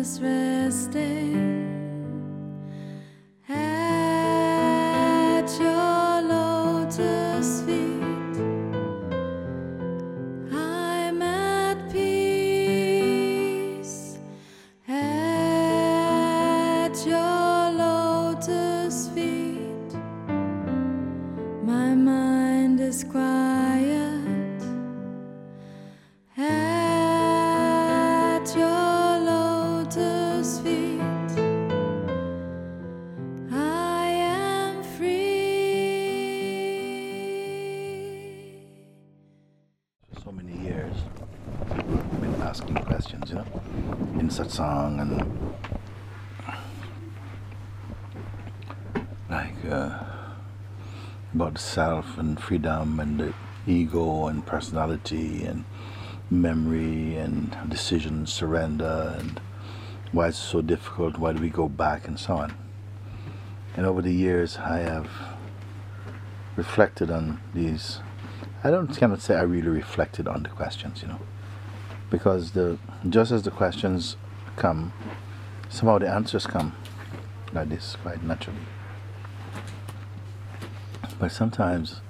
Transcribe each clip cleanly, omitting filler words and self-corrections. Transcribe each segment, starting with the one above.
is resting at your lotus feet. I'm at peace at your lotus feet. My mind is quiet at your feet. I am free. So many years I've been asking questions, you know, in satsang and like about self and freedom and the ego and personality and memory and decision, surrender, and why it's so difficult, why do we go back, and so on. And over the years I have reflected on these. I cannot say I really reflected on the questions, you know, because just as the questions come, somehow the answers come like this, quite naturally. But sometimes,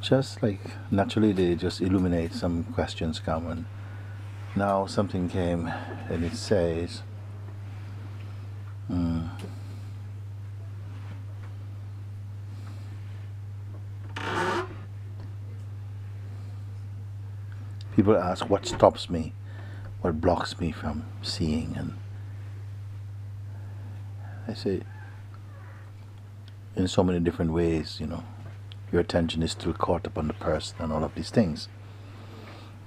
just like naturally, they just illuminate, some questions come, and now something came and it says, people ask, what stops me? What blocks me from seeing? And I say, in so many different ways, you know, your attention is still caught upon the person and all of these things.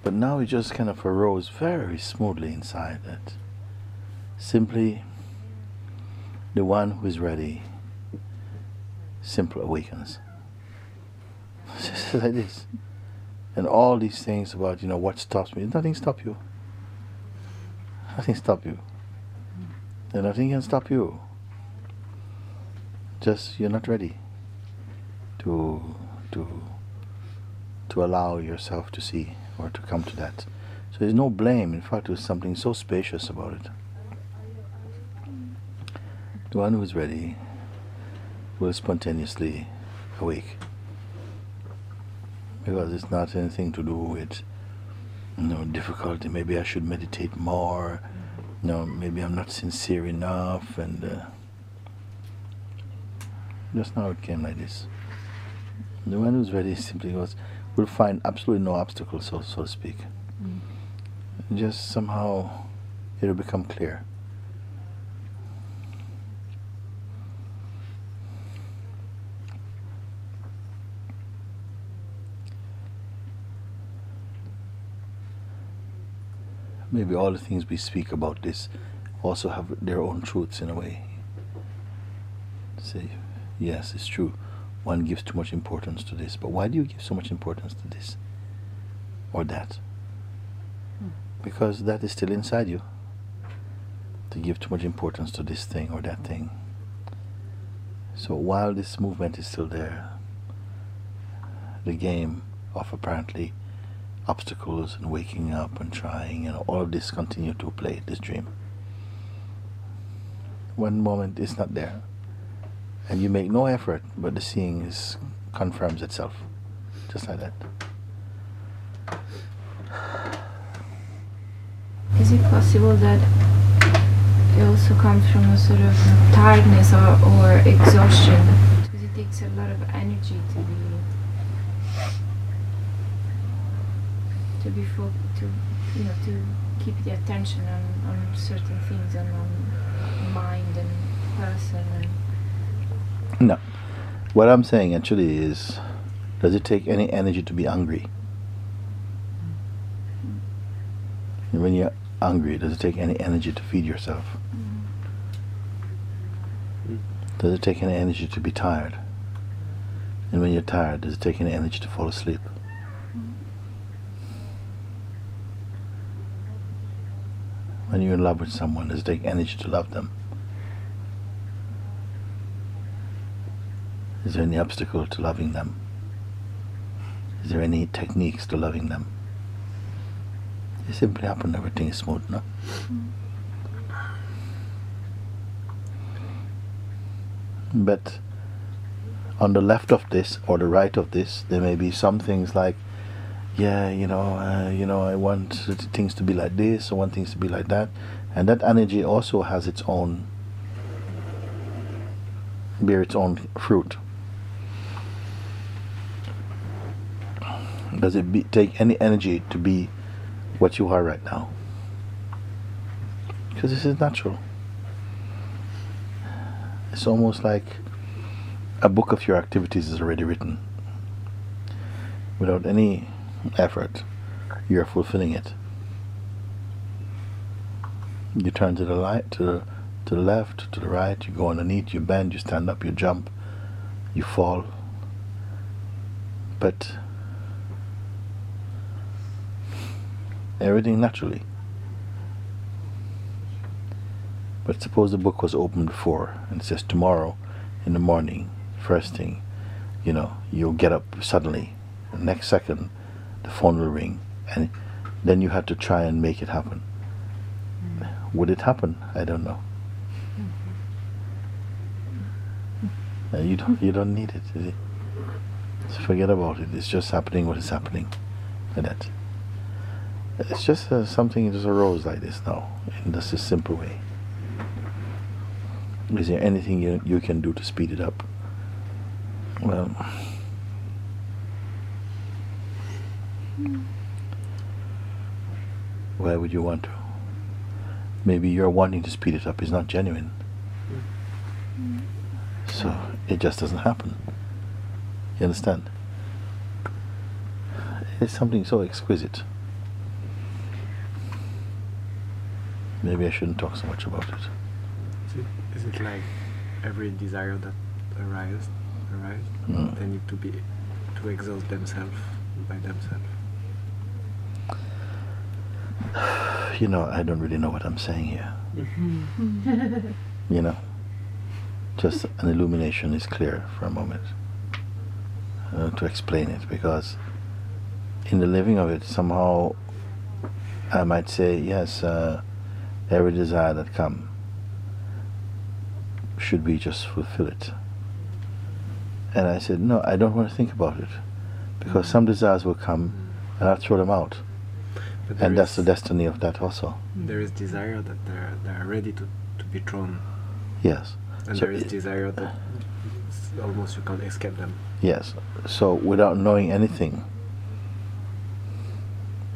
But now it just kind of arose very smoothly inside that simply the one who is ready simply awakens. It's just like this. And all these things about, you know, what stops me, nothing stops you. Nothing stops you. And nothing can stop you. Just you're not ready to allow yourself to see or to come to that. So there's no blame. In fact, there's something so spacious about it. The one who is ready will spontaneously awake, because it's not anything to do with, you know, difficulty. Maybe I should meditate more. You know, maybe I'm not sincere enough. And just now it came like this. The one who's ready simply goes, will find absolutely no obstacle, so to speak. Just somehow it'll become clear. Maybe all the things we speak about this also have their own truths in a way. Say, yes, it's true. One gives too much importance to this, but why do you give so much importance to this or that? Because that is still inside you, to give too much importance to this thing or that thing. So while this movement is still there, the game of apparently obstacles and waking up and trying and all of this continue to play this dream. One moment it's not there, and you make no effort, but the seeing is confirms itself, just like that. Is it possible that it also comes from a sort of tiredness or exhaustion? Because it takes a lot of energy to keep the attention on certain things and on mind and person and. No. What I'm saying actually is, does it take any energy to be angry? And when you're angry, does it take any energy to feed yourself? Does it take any energy to be tired? And when you're tired, does it take any energy to fall asleep? When you're in love with someone, does it take energy to love them? Is there any obstacle to loving them? Is there any techniques to loving them? They simply happen, everything is smooth, no? But on the left of this or the right of this, there may be some things like, yeah, I want things to be like this, I want things to be like that, and that energy also has its own, bear its own fruit. Does it take any energy to be what you are right now? Because this is natural. It's almost like a book of your activities is already written. Without any effort, you're fulfilling it. You turn to the light, to the left, to the right, you go underneath, you bend, you stand up, you jump, you fall. But everything naturally. But suppose the book was open before and it says tomorrow in the morning, first thing, you'll get up suddenly. The next second the phone will ring, and then you have to try and make it happen. Would it happen? I don't know. You don't need it, is it? So forget about it. It's just happening what is happening, like that. It's just something that just arose like this now, in just a simple way. Is there anything you can do to speed it up? Well, why would you want to? Maybe your wanting to speed it up is not genuine. So it just doesn't happen. You understand? It's something so exquisite. Maybe I shouldn't talk so much about it. Is it like every desire that arises, they need to exhaust themselves by themselves? I don't really know what I'm saying here. Just an illumination is clear for a moment. I don't know to explain it, because in the living of it, somehow I might say, yes, every desire that comes, should we just fulfill it? And I said, no, I don't want to think about it, because some desires will come and I'll throw them out. And that's the destiny of that also. There is desire that they're ready to be thrown. Yes. And so there is desire that almost you can't escape them. Yes. So without knowing anything,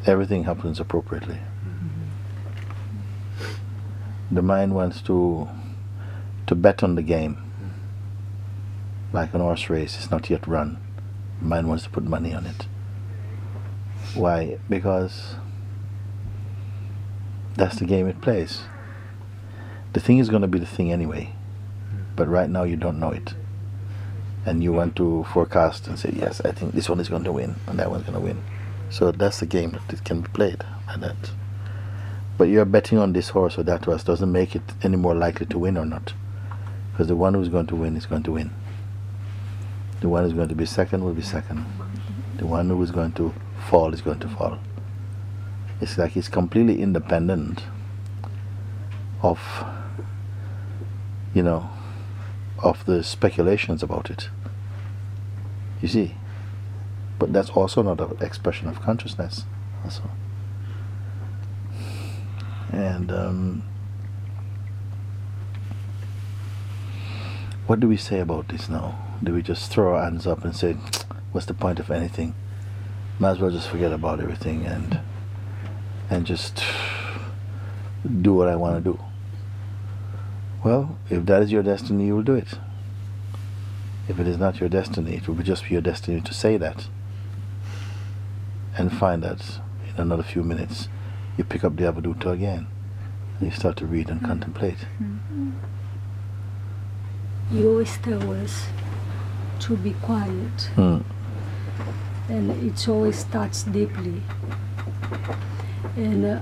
everything happens appropriately. The mind wants to bet on the game. Like an horse race, it's not yet run. The mind wants to put money on it. Why? Because that's the game it plays. The thing is going to be the thing anyway, but right now you don't know it. And you want to forecast and say, yes, I think this one is going to win and that one's going to win. So that's the game that it can be played like that. But you're betting on this horse or that horse, doesn't make it any more likely to win or not. Because the one who's going to win is going to win. The one who's going to be second will be second. The one who is going to fall is going to fall. It's like it's completely independent of, of the speculations about it. You see? But that's also not an expression of consciousness. Also. And what do we say about this now? Do we just throw our hands up and say, what's the point of anything? Might as well just forget about everything and just do what I want to do. Well, if that is your destiny, you will do it. If it is not your destiny, it will just be your destiny to say that and find that in another few minutes you pick up the Avadhuta again and you start to read and contemplate. You always tell us to be quiet, and it always touched deeply. And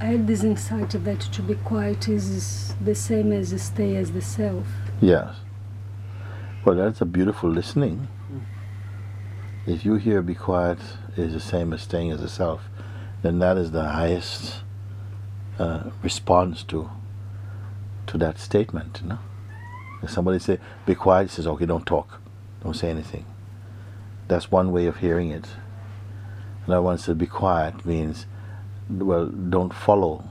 I had this insight that to be quiet is the same as stay as the self. Yes. Well, that's a beautiful listening. If you hear be quiet is the same as staying as the self, then that is the highest response to that statement, If somebody says, be quiet, he says, okay, don't talk. Don't say anything. That's one way of hearing it. Another one says, be quiet means, well, don't follow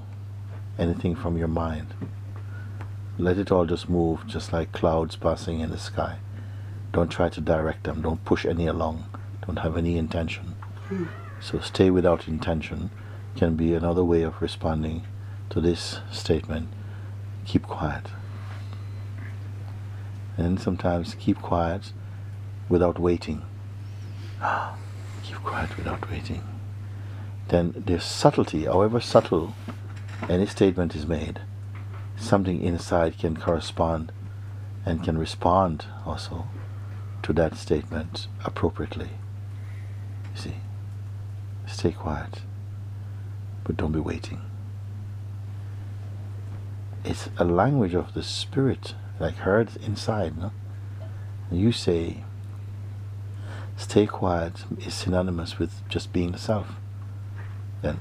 anything from your mind. Let it all just move, just like clouds passing in the sky. Don't try to direct them. Don't push any along. Don't have any intention. So stay without intention can be another way of responding to this statement. Keep quiet. And sometimes keep quiet without waiting. Keep quiet without waiting. Then there's subtlety. However subtle any statement is made, something inside can correspond and can respond also to that statement appropriately. You see? Stay quiet, but don't be waiting. It's a language of the spirit, like heard inside, no? And you say, stay quiet is synonymous with just being the self. Then,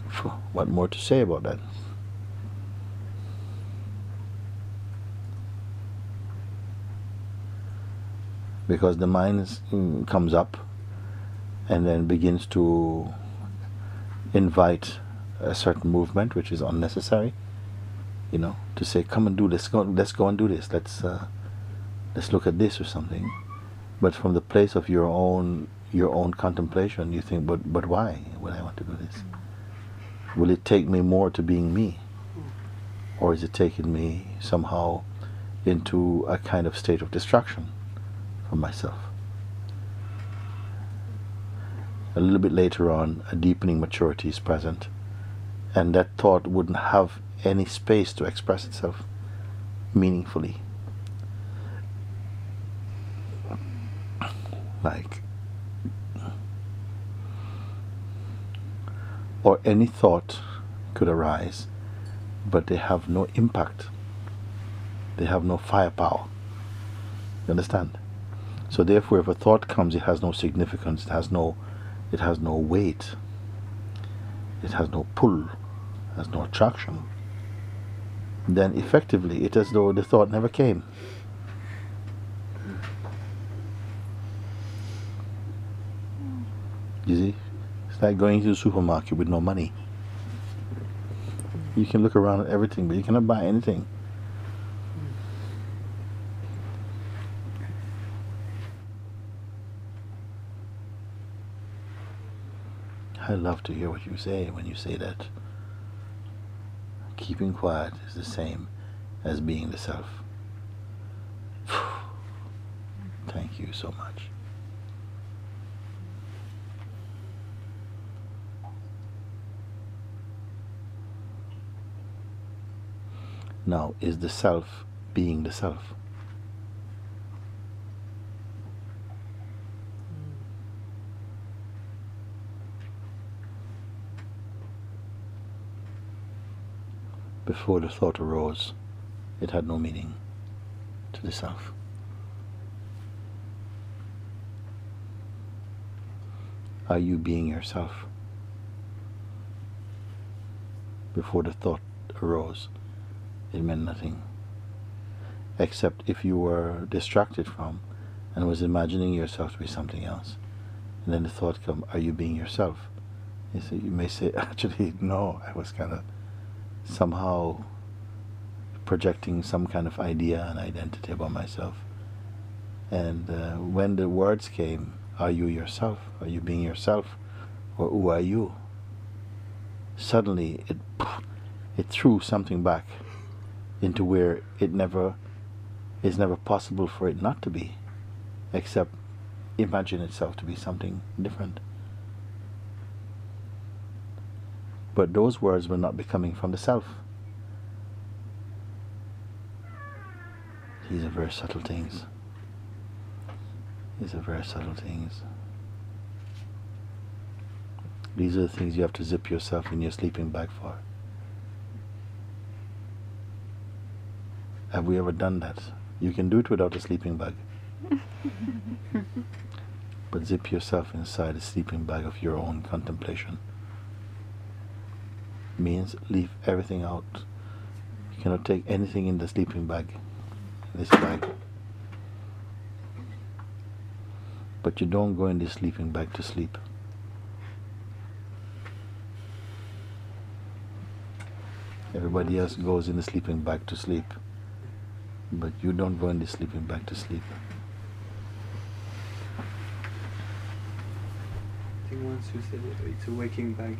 what more to say about that? Because the mind comes up and then begins to invite a certain movement which is unnecessary, you know, to say, come and do this, let's go and do this, let's look at this or something. But from the place of your own contemplation, you think, but why would I want to do this? Will it take me more to being me? Or is it taking me somehow into a kind of state of distraction from myself? A little bit later on, a deepening maturity is present, and that thought wouldn't have any space to express itself meaningfully. Like, or any thought could arise, but they have no impact. They have no firepower. You understand? So therefore, if a thought comes, it has no significance. It has no weight. It has no pull. It has no attraction. Then effectively, it's as though the thought never came. You see? It's like going to the supermarket with no money. You can look around at everything, but you cannot buy anything. I love to hear what you say when you say that. Keeping quiet is the same as being the self. Thank you so much. Now, is the self being the self? Before the thought arose, it had no meaning to the self. Are you being yourself? Before the thought arose, it meant nothing, except if you were distracted from and was imagining yourself to be something else. And then the thought comes, are you being yourself? You may say, actually, no, I was kind of somehow projecting some kind of idea and identity about myself. And when the words came, are you yourself? Are you being yourself? Or who are you? Suddenly it threw something back into where it's never possible for it not to be, except imagine itself to be something different. But those words will not be coming from the self. These are very subtle things. These are very subtle things. These are the things you have to zip yourself in your sleeping bag for. Have we ever done that? You can do it without a sleeping bag. But zip yourself inside a sleeping bag of your own contemplation. Means leave everything out. You cannot take anything in the sleeping bag, this bag. but you don't go into sleeping back to sleep. Everybody else goes into sleeping back to sleep, but you don't go into sleeping back to sleep. I think once you said it's a waking bag.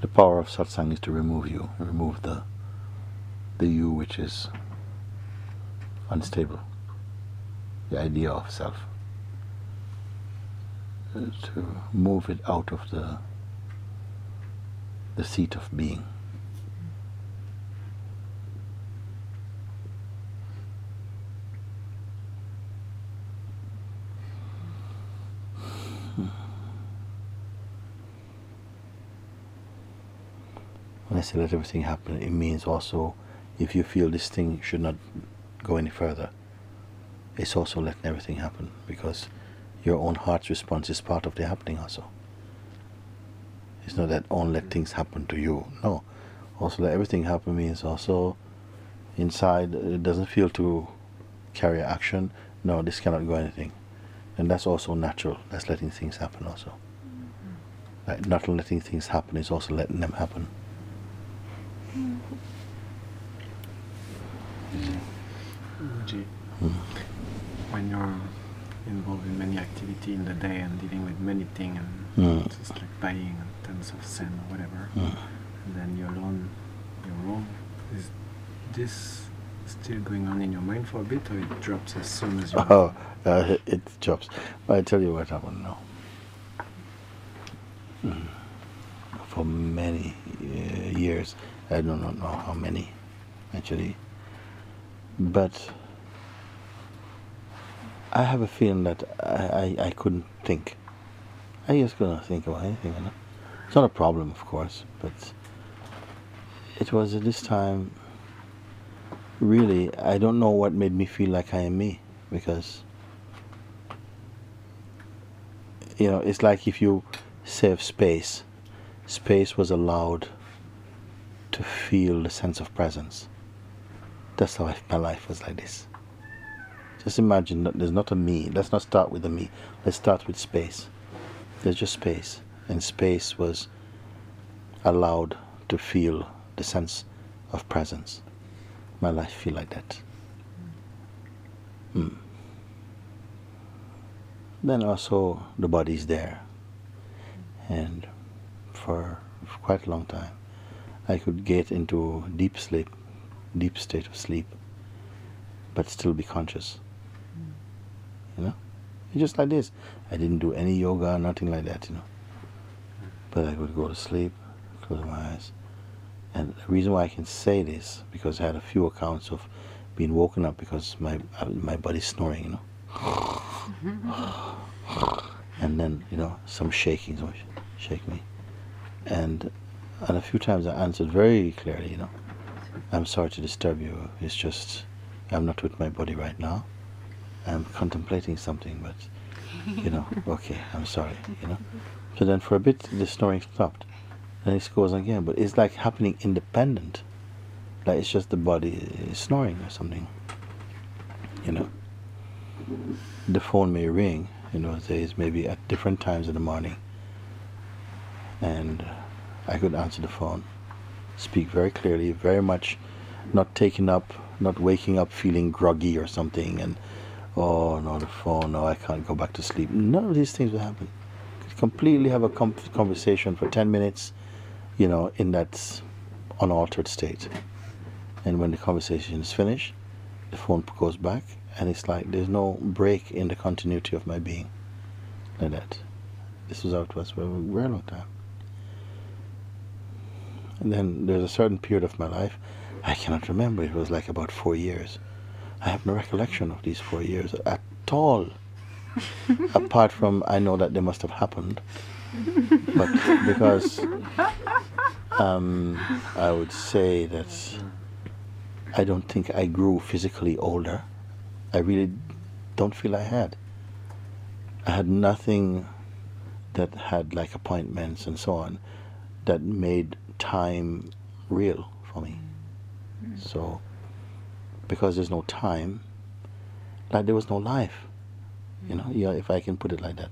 The power of satsang is to remove you, remove the you which is unstable, the idea of self, to move it out of the seat of being. When I say let everything happen, it means also if you feel this thing should not go any further, it's also letting everything happen, because your own heart's response is part of the happening also. It's not that only let things happen to you, no. Also let everything happen means also inside it doesn't feel to carry action, no, this cannot go anything. And that's also natural, that's letting things happen also. Like not letting things happen is also letting them happen. When you're involved in many activity in the day and dealing with many things and just like buying in terms of sin or whatever, and then you're alone, you're wrong, is this still going on in your mind for a bit, or it drops as soon as you... Oh, it drops. I tell you what happened now. For many years, I do not know how many actually, but I have a feeling that I couldn't think. I just couldn't think about anything. You know? It's not a problem, of course, but it was at this time, really, I don't know what made me feel like I am me, because, you know, it's like if you save space, space was allowed to feel the sense of presence. That's how my life was like this. Just imagine that there's not a me. Let's not start with a me. Let's start with space. There's just space. And space was allowed to feel the sense of presence. My life feel like that. Then also the body's there. And for quite a long time, I could get into deep sleep, deep state of sleep, but still be conscious. You know, it's just like this. I didn't do any yoga, nothing like that, you know. But I would go to sleep, close my eyes. And the reason why I can say this, because I had a few accounts of being woken up because my body's snoring, you know. And then, you know, some shaking, someone shake me. And a few times I answered very clearly, you know, I'm sorry to disturb you, it's just, I'm not with my body right now. I'm contemplating something, but, you know, okay, I'm sorry, you know. So then for a bit, the snoring stopped. And it goes again, but it's like happening independent. Like it's just the body is snoring or something, you know. The phone may ring in those days, maybe at different times in the morning. And I could answer the phone, speak very clearly, very much not taken up, not waking up feeling groggy or something, and oh no, the phone, no, I can't go back to sleep. None of these things will happen. Could completely have a conversation for 10 minutes, you know, in that unaltered state. And when the conversation is finished, the phone goes back, and it's like there's no break in the continuity of my being, like that. This was how it was for a very long time. And then there's a certain period of my life I cannot remember, it was like about 4 years. I have no recollection of these 4 years at all, apart from I know that they must have happened, but because I would say that I don't think I grew physically older. I really don't feel I had. I had nothing that had like appointments and so on that made time real for me. So, because there's no time, like there was no life, you know, yeah, if I can put it like that.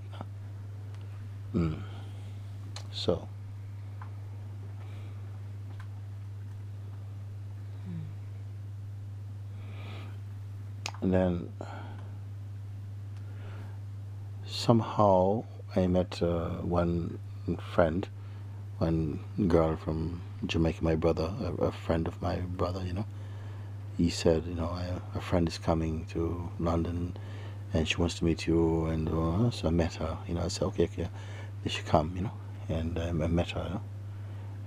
So. And then somehow I met one friend, one girl from Jamaica, my brother, a friend of my brother, you know. He said, you know, a friend is coming to London and she wants to meet you. And so I met her, you know. I said, okay, they should come, you know. And I met her, you know?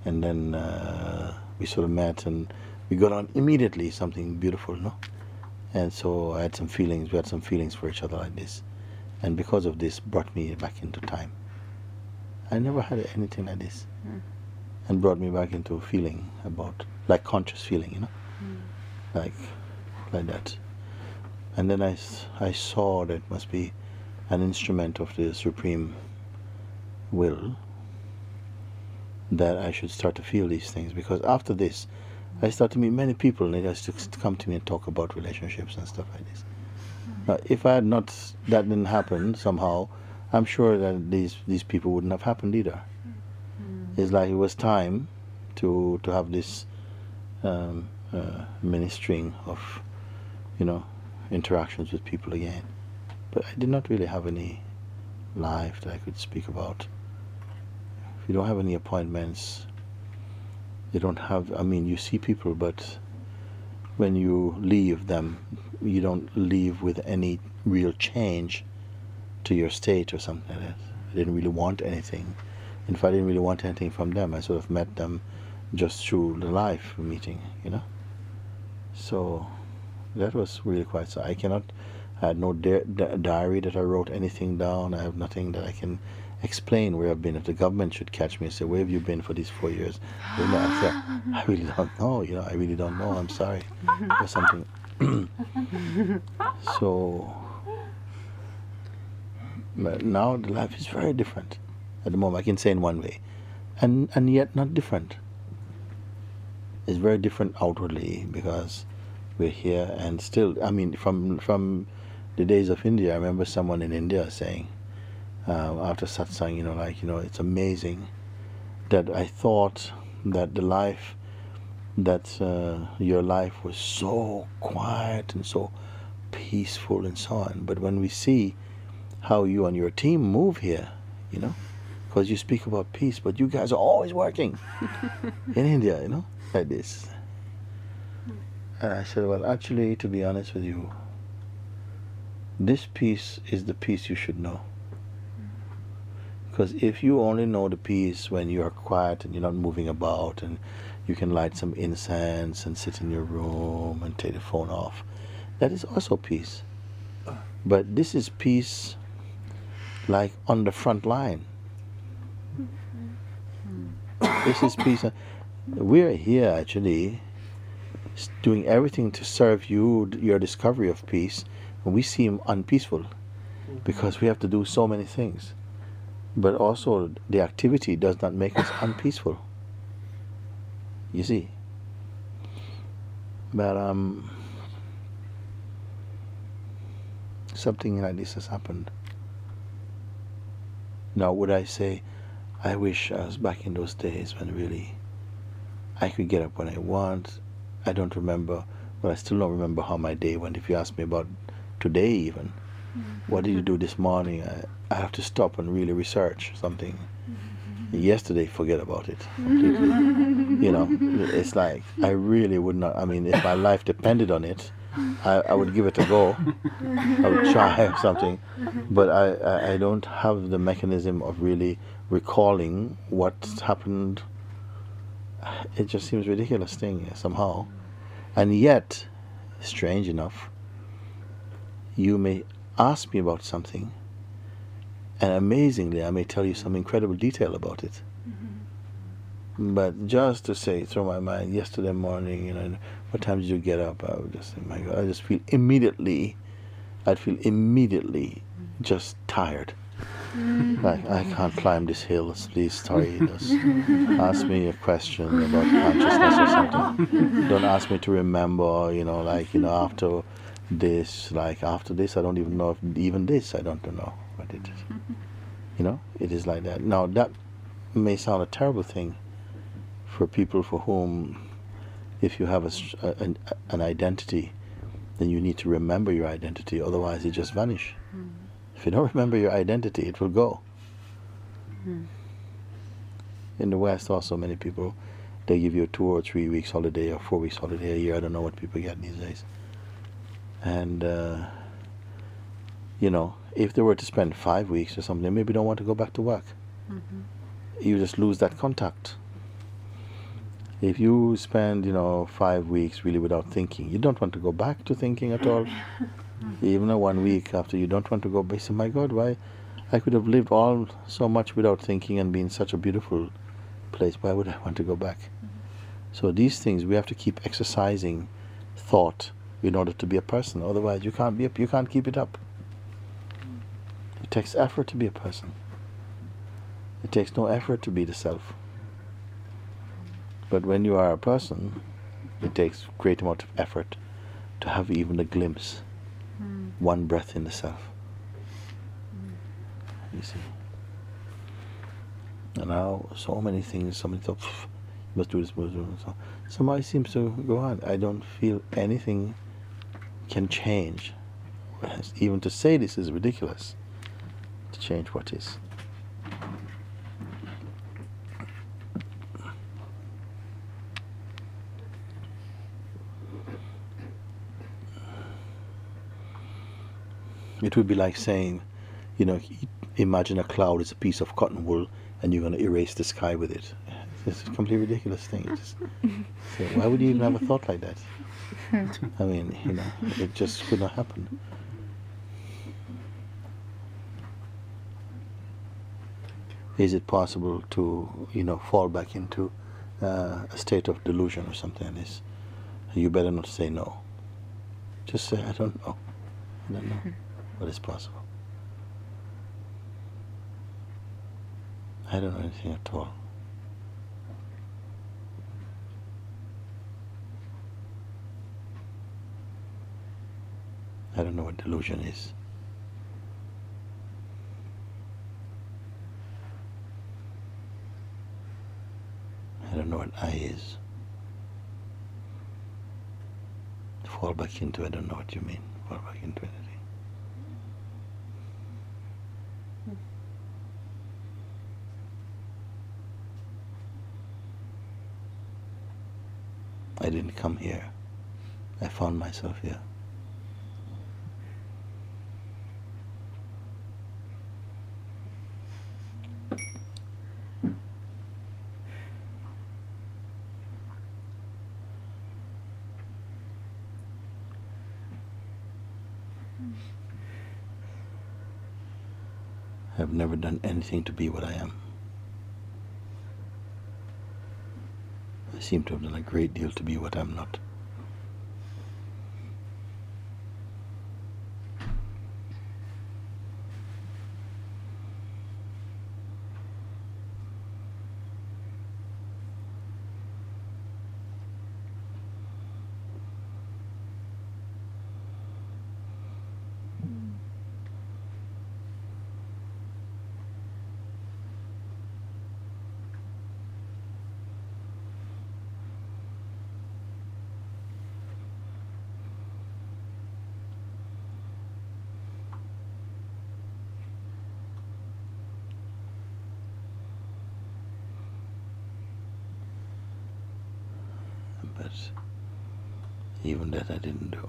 And then we sort of met and we got on immediately, something beautiful, you know. And so I had some feelings, we had some feelings for each other like this. And because of this, brought me back into time. I never had anything like this. And brought me back into feeling about, like conscious feeling, you know? Like that. And then I saw that it must be an instrument of the supreme will that I should start to feel these things. Because after this, I started to meet many people and they just come to me and talk about relationships and stuff like this. Now, if I had not, that didn't happen somehow, I'm sure that these people wouldn't have happened either. It's like it was time to have this ministering of, you know, interactions with people again. But I did not really have any life that I could speak about. If you don't have any appointments, you don't have, I mean, you see people, but when you leave them, you don't leave with any real change to your state or something like that. I didn't really want anything. In fact, I didn't really want anything from them. I sort of met them just through the life meeting, you know. So that was really quite, so I cannot, I had no diary that I wrote anything down. I have nothing that I can explain where I've been. If the government should catch me and say, where have you been for these 4 years? You know, I say, I really don't know, you know, I really don't know, I'm sorry, or something. So, but now the life is very different at the moment, I can say in one way, and yet not different. It's very different outwardly because we're here and still, I mean, from the days of India, I remember someone in India saying, after satsang, you know, like, you know, it's amazing that I thought that the life, that your life was so quiet and so peaceful and so on. But when we see how you and your team move here, you know, because you speak about peace, but you guys are always working in India, you know, like this. And I said, well, actually, to be honest with you, this peace is the peace you should know. Because if you only know the peace when you are quiet and you're not moving about and you can light some incense and sit in your room and take the phone off, that is also peace. But this is peace like on the front line. This is peace. We're here actually doing everything to serve you, your discovery of peace, and we seem unpeaceful because we have to do so many things. But also, the activity does not make us unpeaceful. You see? But something like this has happened. Now, would I say, I wish I was back in those days when really I could get up when I want. I don't remember, well, I still don't remember how my day went. If you ask me about today even, what did you do this morning? I have to stop and really research something. Yesterday, forget about it completely. You know, it's like, I really would not, I mean, if my life depended on it, I would give it a go. I would try or something. But I don't have the mechanism of really recalling what's happened. It just seems a ridiculous thing somehow. And yet, strange enough, you may ask me about something, and amazingly, I may tell you some incredible detail about it. But just to say, through my mind, yesterday morning, you know, what time did you get up? I would just say, my God, I just feel immediately, just tired. Like, I can't climb this hill, please, sorry, just ask me a question about consciousness or something. Don't ask me to remember, you know, like, you know, after this, I don't even know if even this, I don't know what it is. You know, it is like that. Now, that may sound a terrible thing for people for whom, if you have an identity, then you need to remember your identity, otherwise it just vanishes. If you don't remember your identity, it will go. In the West also, many people, they give you a 2 or 3 weeks holiday or 4 weeks holiday a year. I don't know what people get these days. And, you know, if they were to spend 5 weeks or something, they maybe don't want to go back to work. You just lose that contact. If you spend, you know, 5 weeks really without thinking, you don't want to go back to thinking at all. Even a 1 week after, you don't want to go back. Say, my God, why? I could have lived all so much without thinking and been such a beautiful place. Why would I want to go back? So these things, we have to keep exercising thought in order to be a person. Otherwise, you can't keep it up. It takes effort to be a person. It takes no effort to be the self. But when you are a person, it takes great amount of effort to have even a glimpse. One breath in the self. You see. And now so many things, so many thoughts, must do this, must do this. Somehow it seems to go on. I don't feel anything can change. Even to say this is ridiculous, to change what is. It would be like saying, you know, imagine a cloud is a piece of cotton wool and you're going to erase the sky with it. It's a completely ridiculous thing. So why would you even have a thought like that? I mean, you know, it just could not happen. Is it possible to, you know, fall back into a state of delusion or something? You better not say no. Just say, I don't know. I don't know. What is possible? I don't know anything at all. I don't know what delusion is. I don't know what I is. Fall back into, I don't know what you mean. Fall back into it. I didn't come here. I found myself here. I've never done anything to be what I am. I seem to have done a great deal to be what I'm not. But even that I didn't do.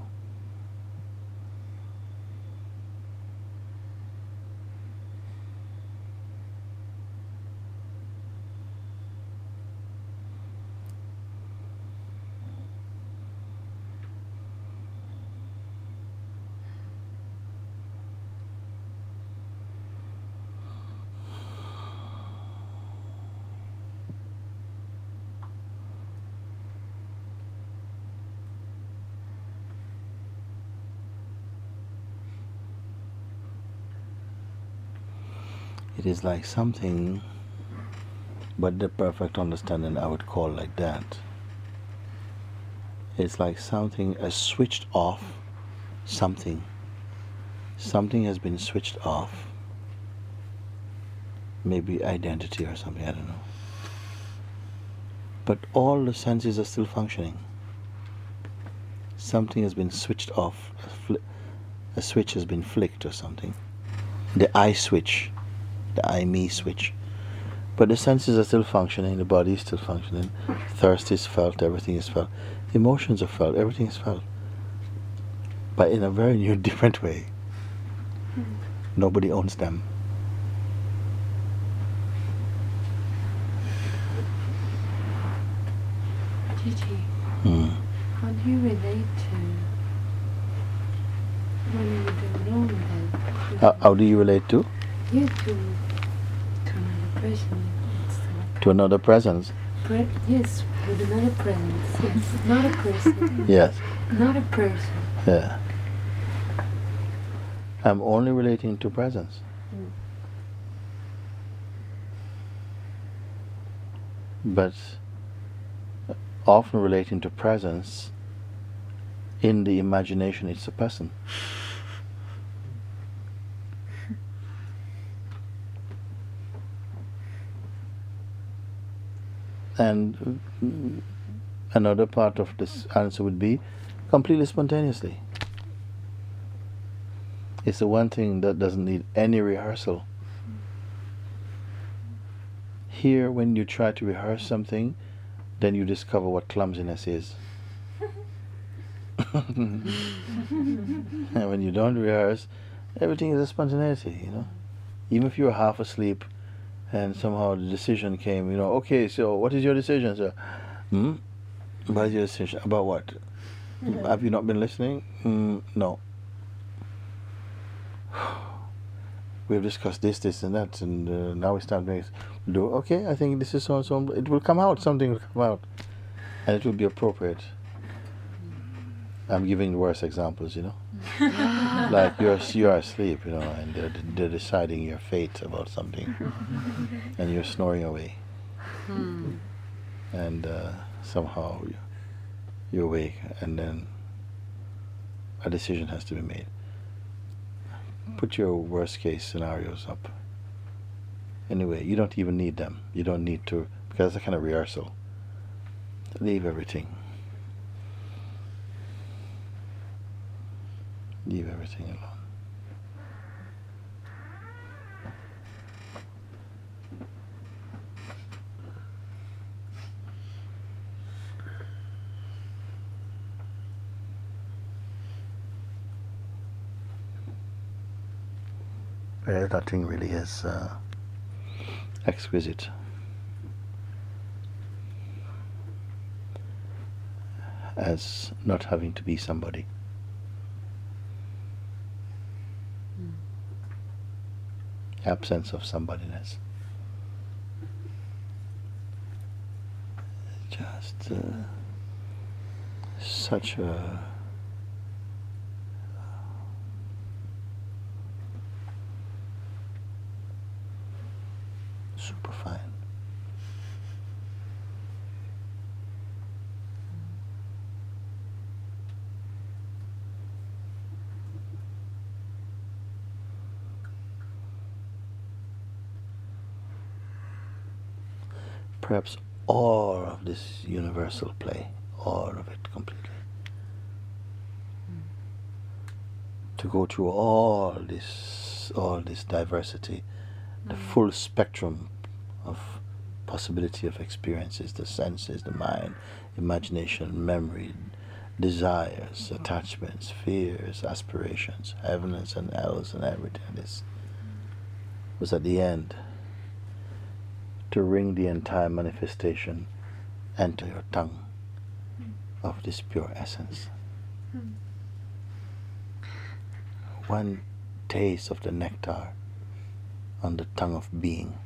It is like something but the perfect understanding, I would call like that. It's like something has switched off something. Something has been switched off. Maybe identity or something, I don't know. But all the senses are still functioning. Something has been switched off. A switch has been flicked or something. The I switch. The I-me switch. But the senses are still functioning. The body is still functioning. Thirst is felt. Everything is felt. Emotions are felt. Everything is felt. But in a very new, different way. Nobody owns them. Gigi, how do you relate to when you don't know that? How do you relate to? Yeah, to another person. To another presence? Yes, with another presence. Yes, not a person. Yes. Not a person. Yeah. I'm only relating to presence. But often relating to presence, in the imagination it's a person. And another part of this answer would be completely spontaneously. It's the one thing that doesn't need any rehearsal. Here, when you try to rehearse something, then you discover what clumsiness is. And when you don't rehearse, everything is a spontaneity, you know. Even if you're half asleep and somehow the decision came, you know, okay, so what is your decision, sir? What is your decision? About what? Have you not been listening? No. We've discussed this, this, and that, and now it's time to do, okay, I think this is so and so. It will come out, something will come out, and it will be appropriate. I'm giving worse examples, you know? Like you're asleep, you know, and they're deciding your fate about something, and you're snoring away. And somehow you're awake, and then a decision has to be made. Put your worst case scenarios up. Anyway, you don't even need them. You don't need to, because that's a kind of rehearsal. Leave everything. Leave everything alone. Nothing really is exquisite. As not having to be somebody. Absence of somebodyness. Just such a super fine. Perhaps all of this universal play, all of it completely. To go through all this diversity, the full spectrum of possibility of experiences, the senses, the mind, imagination, memory, desires, attachments, fears, aspirations, heavens and hells and everything. This was at the end to ring the entire manifestation enter your tongue of this pure essence. One taste of the nectar on the tongue of being.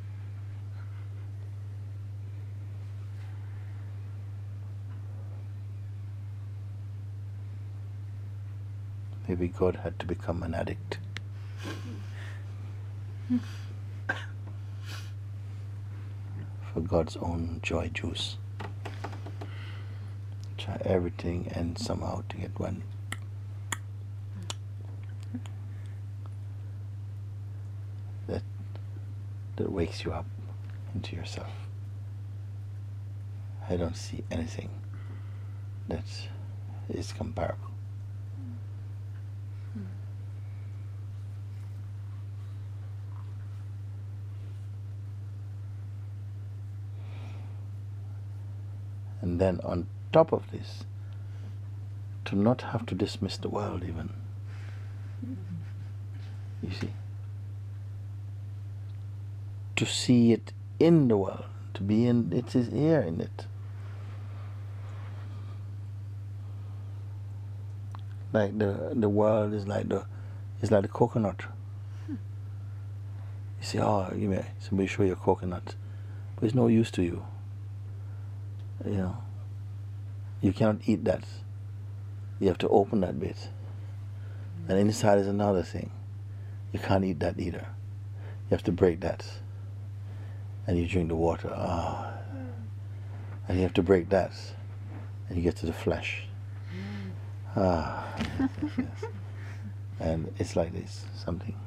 Maybe God had to become an addict. for God's own joy juice. Try everything and somehow to get one. That wakes you up into yourself. I don't see anything that is comparable. And then on top of this, to not have to dismiss the world even. You see? To see it in the world, to be in it, is here in it. Like the world is like the coconut. You say, oh, give me, somebody show you a coconut, but it's no use to you. You know, you cannot eat that. You have to open that bit, and inside is another thing. You can't eat that either. You have to break that, and you drink the water. Ah, and you have to break that, and you get to the flesh. Ah, yes, yes. And it's like this, something.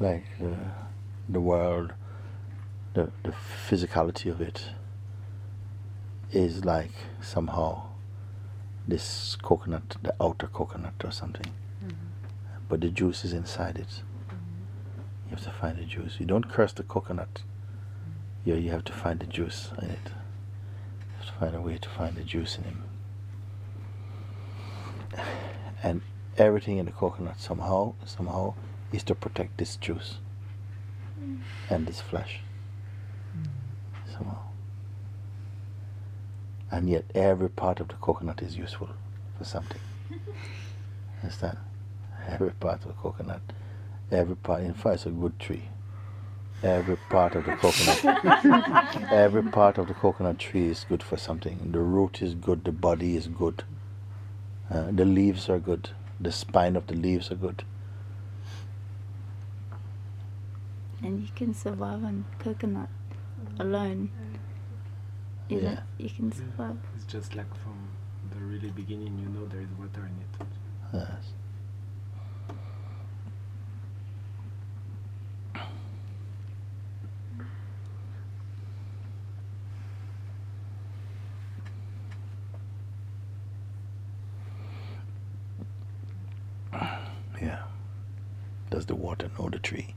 Like the world, the physicality of it is like somehow this coconut, the outer coconut or something. But the juice is inside it. You have to find the juice. You don't curse the coconut. You have to find the juice in it. You have to find a way to find the juice in him. And everything in the coconut somehow is to protect this juice and this flesh somehow. And yet every part of the coconut is useful for something. Understand? Every part of the coconut, every part, in fact it's a good tree. Every part of the coconut, every part of the coconut tree is good for something. The root is good, the body is good, the leaves are good, the spine of the leaves are good. And you can survive on coconut alone. You can survive. It's just like from the really beginning, you know there is water in it. Yes. Yeah. Does the water know the tree?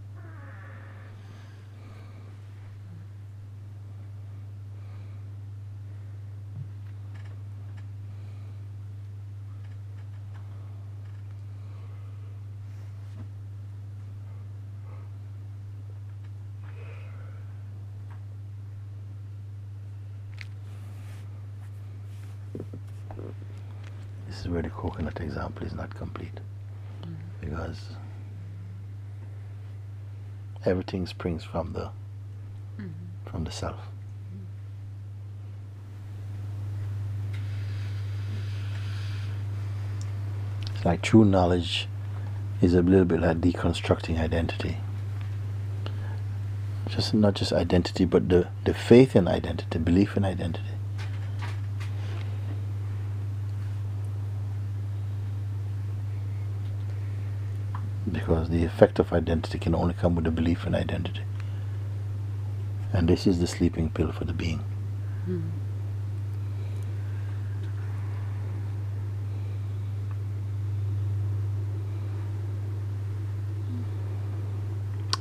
This is where the coconut example is not complete, because everything springs from the self. It's like true knowledge is a little bit like deconstructing identity. Just not just identity, but the faith in identity, belief in identity. Because the effect of identity can only come with the belief in identity. And this is the sleeping pill for the being.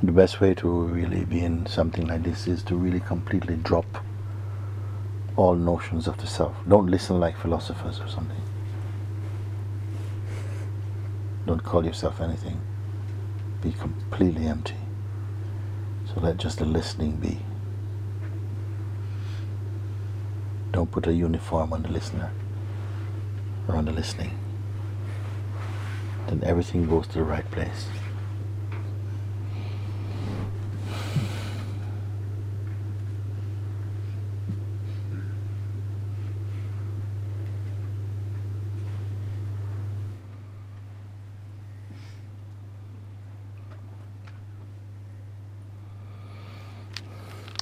The best way to really be in something like this is to really completely drop all notions of the self. Don't listen like philosophers or something. Don't call yourself anything. Be completely empty. So let just the listening be. Don't put a uniform on the listener or on the listening. Then everything goes to the right place.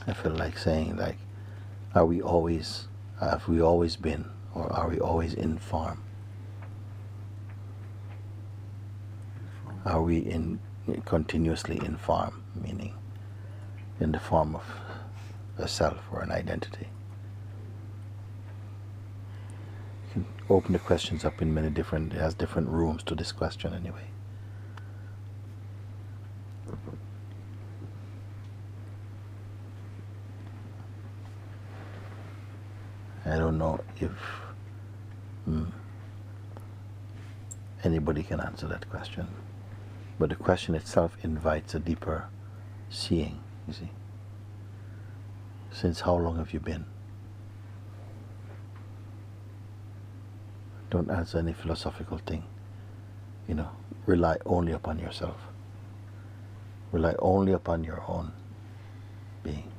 I feel like saying, like, have we always been, or are we always in form? Are we in continuously in form, meaning in the form of a self or an identity? You can open the questions up in many different, it has different rooms to this question anyway. I don't know if anybody can answer that question, but the question itself invites a deeper seeing, you see. Since how long have you been? Don't answer any philosophical thing, you know. Rely only upon yourself. Rely only upon your own being.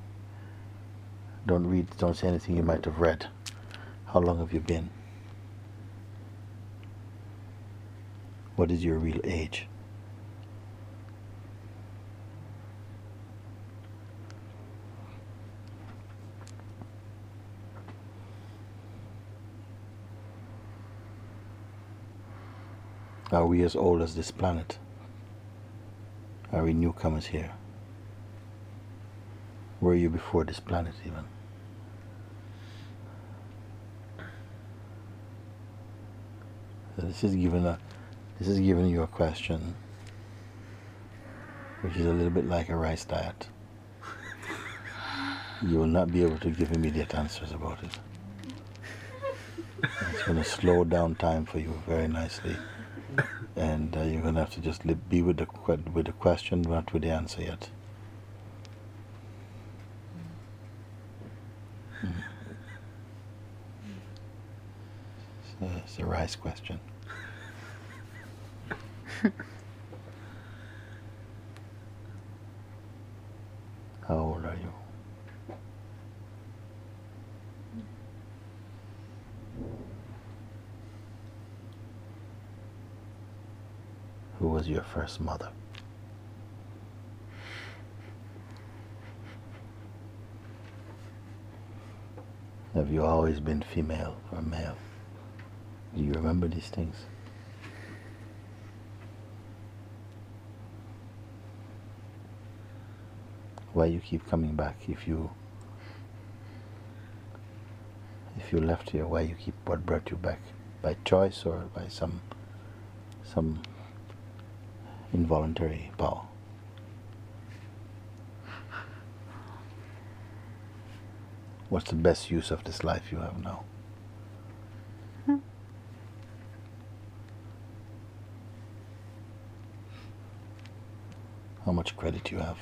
Don't read, don't say anything you might have read. How long have you been? What is your real age? Are we as old as this planet? Are we newcomers here? Were you before this planet even? So this is giving a, this is giving you a question which is a little bit like a rice diet. You will not be able to give immediate answers about it. It's going to slow down time for you very nicely. And you're going to have to just be with the question, not with the answer yet. So it's a rice question. How old are you? Who was your first mother? Have you always been female or male? Do you remember these things? Why you keep coming back? If you left here, why you keep, what brought you back? By choice or by some involuntary power? What's the best use of this life you have now? How much credit you have?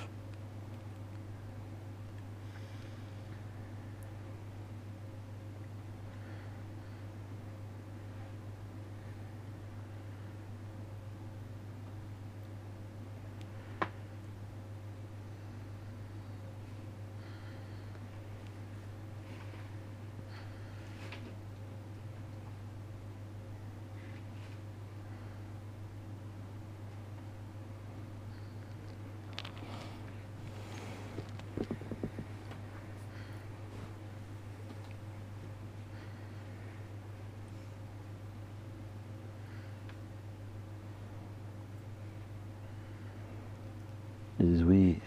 Is we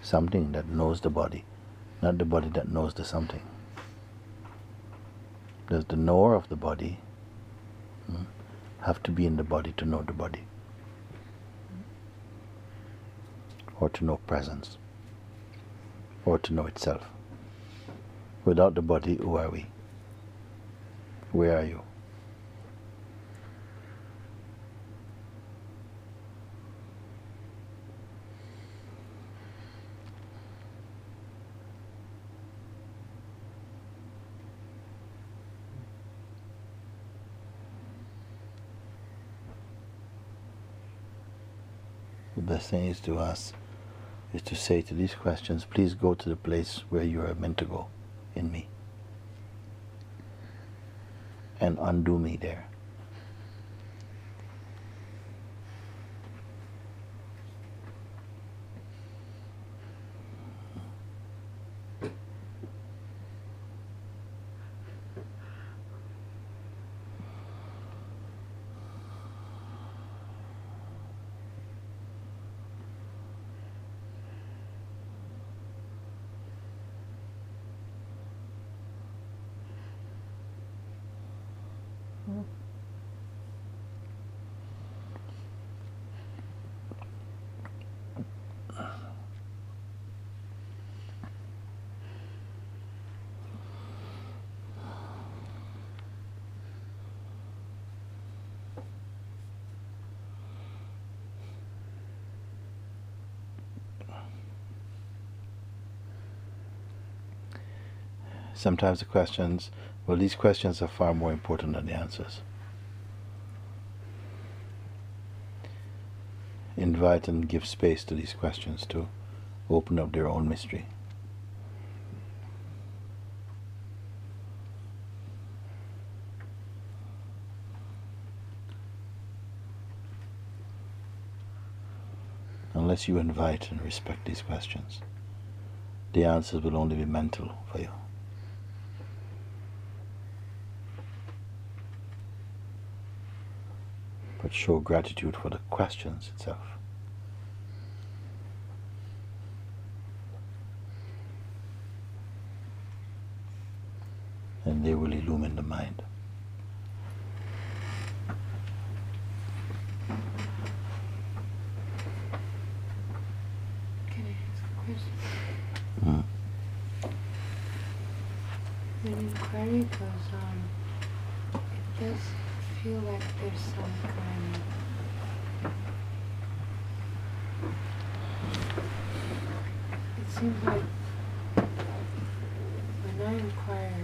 something that knows the body, not the body that knows the something. Does the knower of the body have to be in the body to know the body, or to know presence, or to know itself? Without the body, who are we? Where are you? The best thing is to ask, is to say to these questions, please go to the place where you are meant to go, in me, and undo me there. sometimes the questions, well, these questions are far more important than the answers. Invite and give space to these questions to open up their own mystery. Unless you invite and respect these questions, the answers will only be mental for you. But show gratitude for the questions itself. And they will illumine the mind. When inquiry goes on, it does feel like there's some kind of... It seems like when I inquire,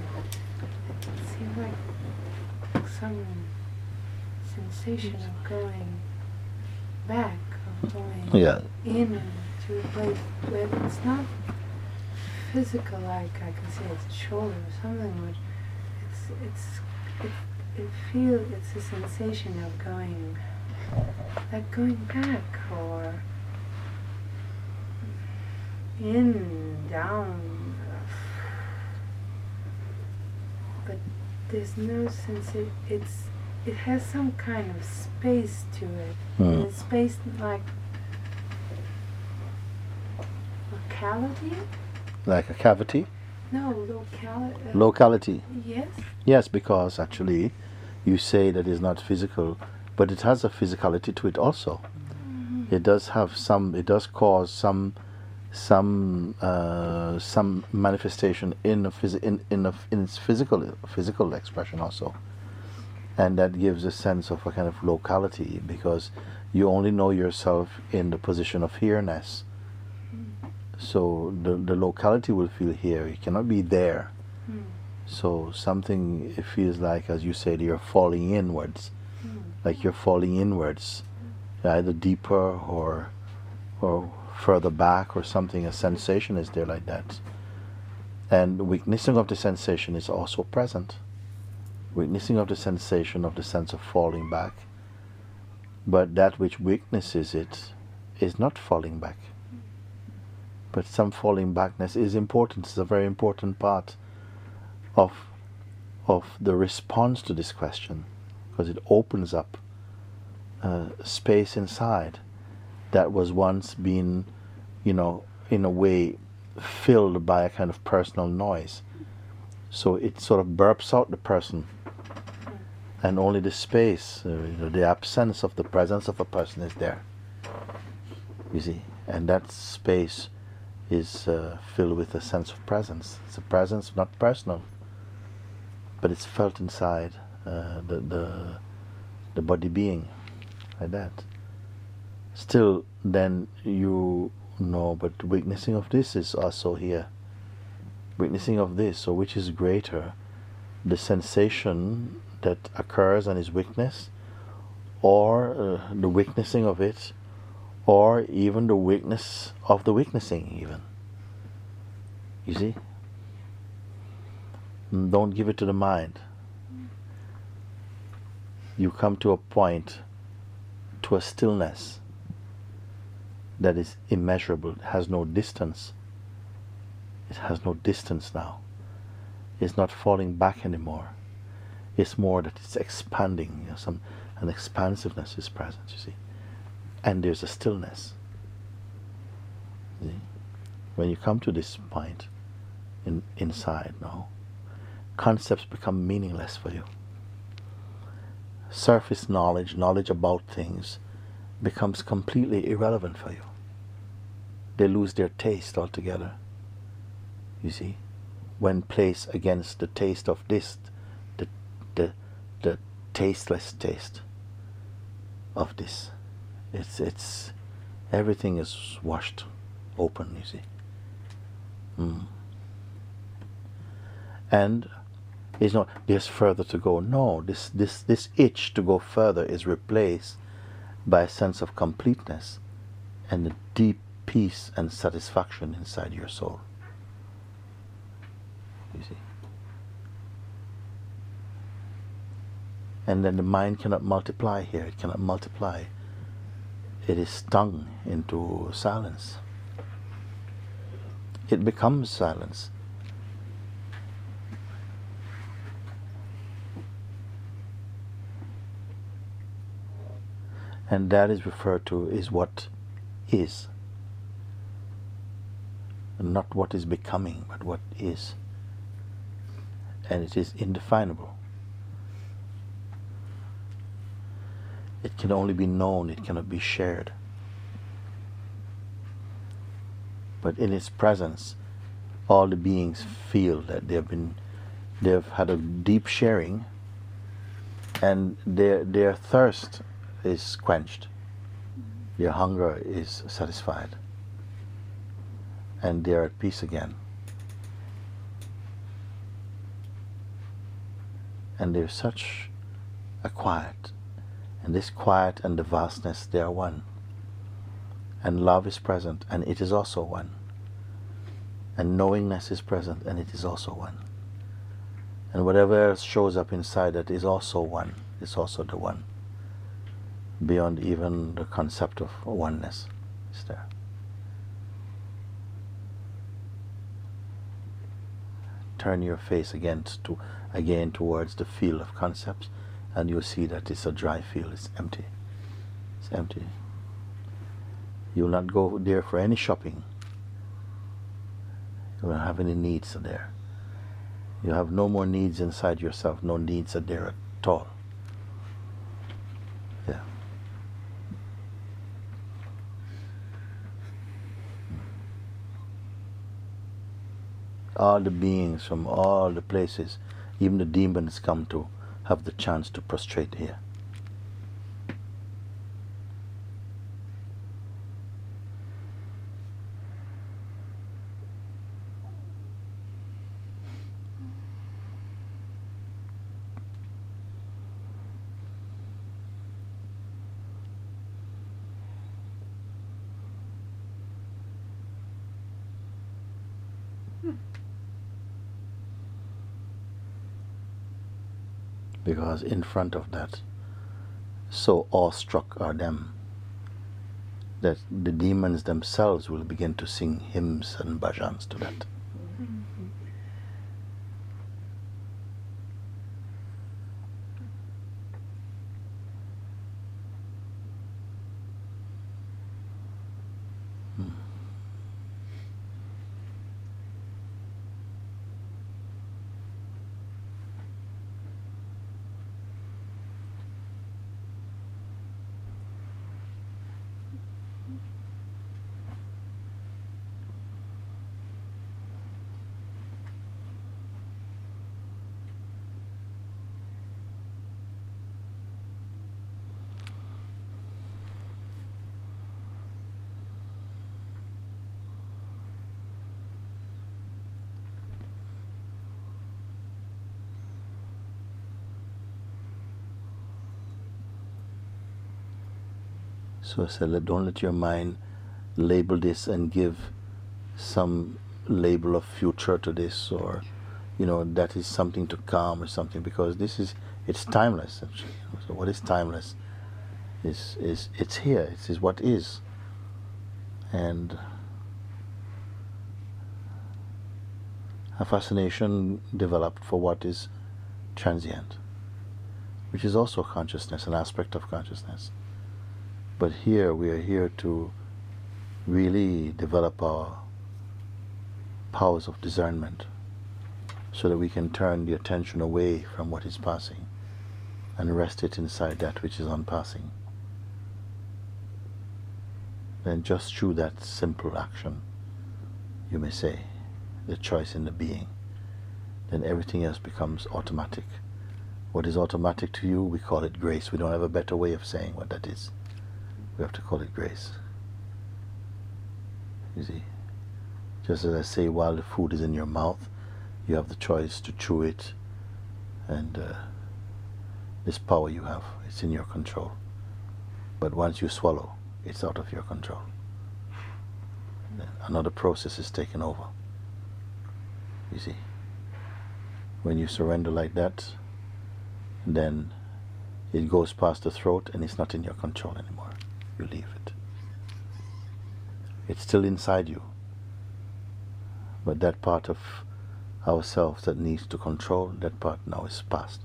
it seems like some sensation of going back, of going in to a place where it's not physical, like I can see its shoulder or something, which it feels, it's a sensation of going, like going back or in, down, but there's no sensation, it has some kind of space to it, and it's space like locality? Like a cavity? No, locality. Locality. Yes? Yes, because actually you say that it's not physical, but it has a physicality to it also. It does have some, it does cause some manifestation in its physical expression also. And that gives a sense of a kind of locality, because you only know yourself in the position of here-ness. So the locality will feel here, it cannot be there. So something, it feels like, as you said, you're falling inwards, like you're falling inwards, either deeper or further back or something. A sensation is there like that. And witnessing of the sensation is also present. Witnessing of the sensation of the sense of falling back. But that which witnesses it is not falling back. But some falling backness is important. It's a very important part of the response to this question, because it opens up space inside that was once been, you know, in a way filled by a kind of personal noise. So it sort of burps out the person, and only the space, the absence of the presence of a person is there. You see, and that space is filled with a sense of presence. It's a presence, not personal, but it's felt inside the body being, like that. Still, then you know, but witnessing of this is also here. Witnessing of this, so which is greater, the sensation that occurs and is witnessed, or the witnessing of it, or even the witness of the witnessing, even. You see? Don't give it to the mind. You come to a point, to a stillness that is immeasurable. It has no distance. It has no distance now. It's not falling back anymore. It's more that it's expanding. You know, an expansiveness is present, you see. And there's a stillness. See? When you come to this point inside now, concepts become meaningless for you. Surface knowledge, knowledge about things, becomes completely irrelevant for you. They lose their taste altogether. You see? When placed against the taste of this, the tasteless taste of this. It's everything is washed open, you see. and it's not there's further to go. No, this itch to go further is replaced by a sense of completeness and the deep peace and satisfaction inside your soul. You see? And then the mind cannot multiply here. It cannot multiply. It is stung into silence. It becomes silence. And that is referred to is what is. Not what is becoming, but what is. And it is indefinable. It can only be known, it cannot be shared. But in its presence, all the beings feel that they've had a deep sharing, and their thirst is quenched, their hunger is satisfied, and they are at peace again. And there's such a quiet, and this quiet and the vastness, they are one. And love is present, and it is also one. And knowingness is present, and it is also one. And whatever else shows up inside that is also one, is also the one. Beyond even the concept of oneness is there. Turn your face again towards the field of concepts, and you'll see that it's a dry field, it's empty. It's empty. You'll not go there for any shopping. You don't have any needs there. You have no more needs inside yourself, no needs are there at all. Yeah. All the beings from all the places, even the demons come to have the chance to prostrate here. Because in front of that, so awestruck are them that the demons themselves will begin to sing hymns and bhajans to that. So I said, don't let your mind label this and give some label of future to this, or, you know, that is something to come or something, because this is, it's timeless. So what is timeless is it's here, it is what is. And a fascination developed for what is transient, which is also consciousness, an aspect of consciousness. But here, we are here to really develop our powers of discernment so that we can turn the attention away from what is passing and rest it inside that which is unpassing. Then just through that simple action, you may say, the choice in the being, then everything else becomes automatic. What is automatic to you, we call it grace. We don't have a better way of saying what that is. We have to call it grace. You see? Just as I say, while the food is in your mouth, you have the choice to chew it, and this power you have, it's in your control. But once you swallow, it's out of your control. Then another process is taken over. You see, when you surrender like that, then it goes past the throat and it's not in your control anymore. You leave it. It's still inside you, but that part of ourselves that needs to control, that part now is past.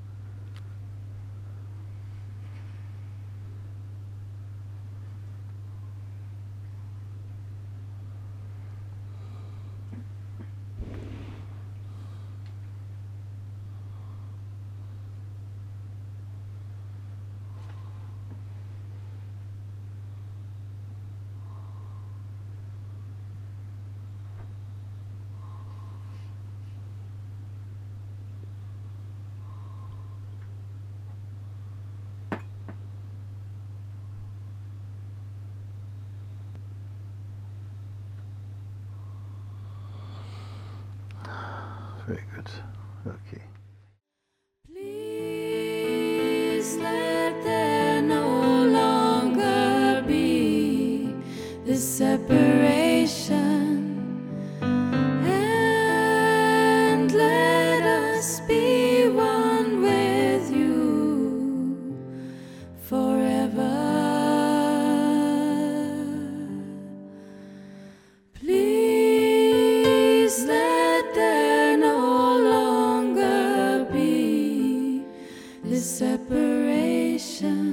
Very good. Okay. Please let there no longer be this separation, and let us be one with you forever. Please let there separation.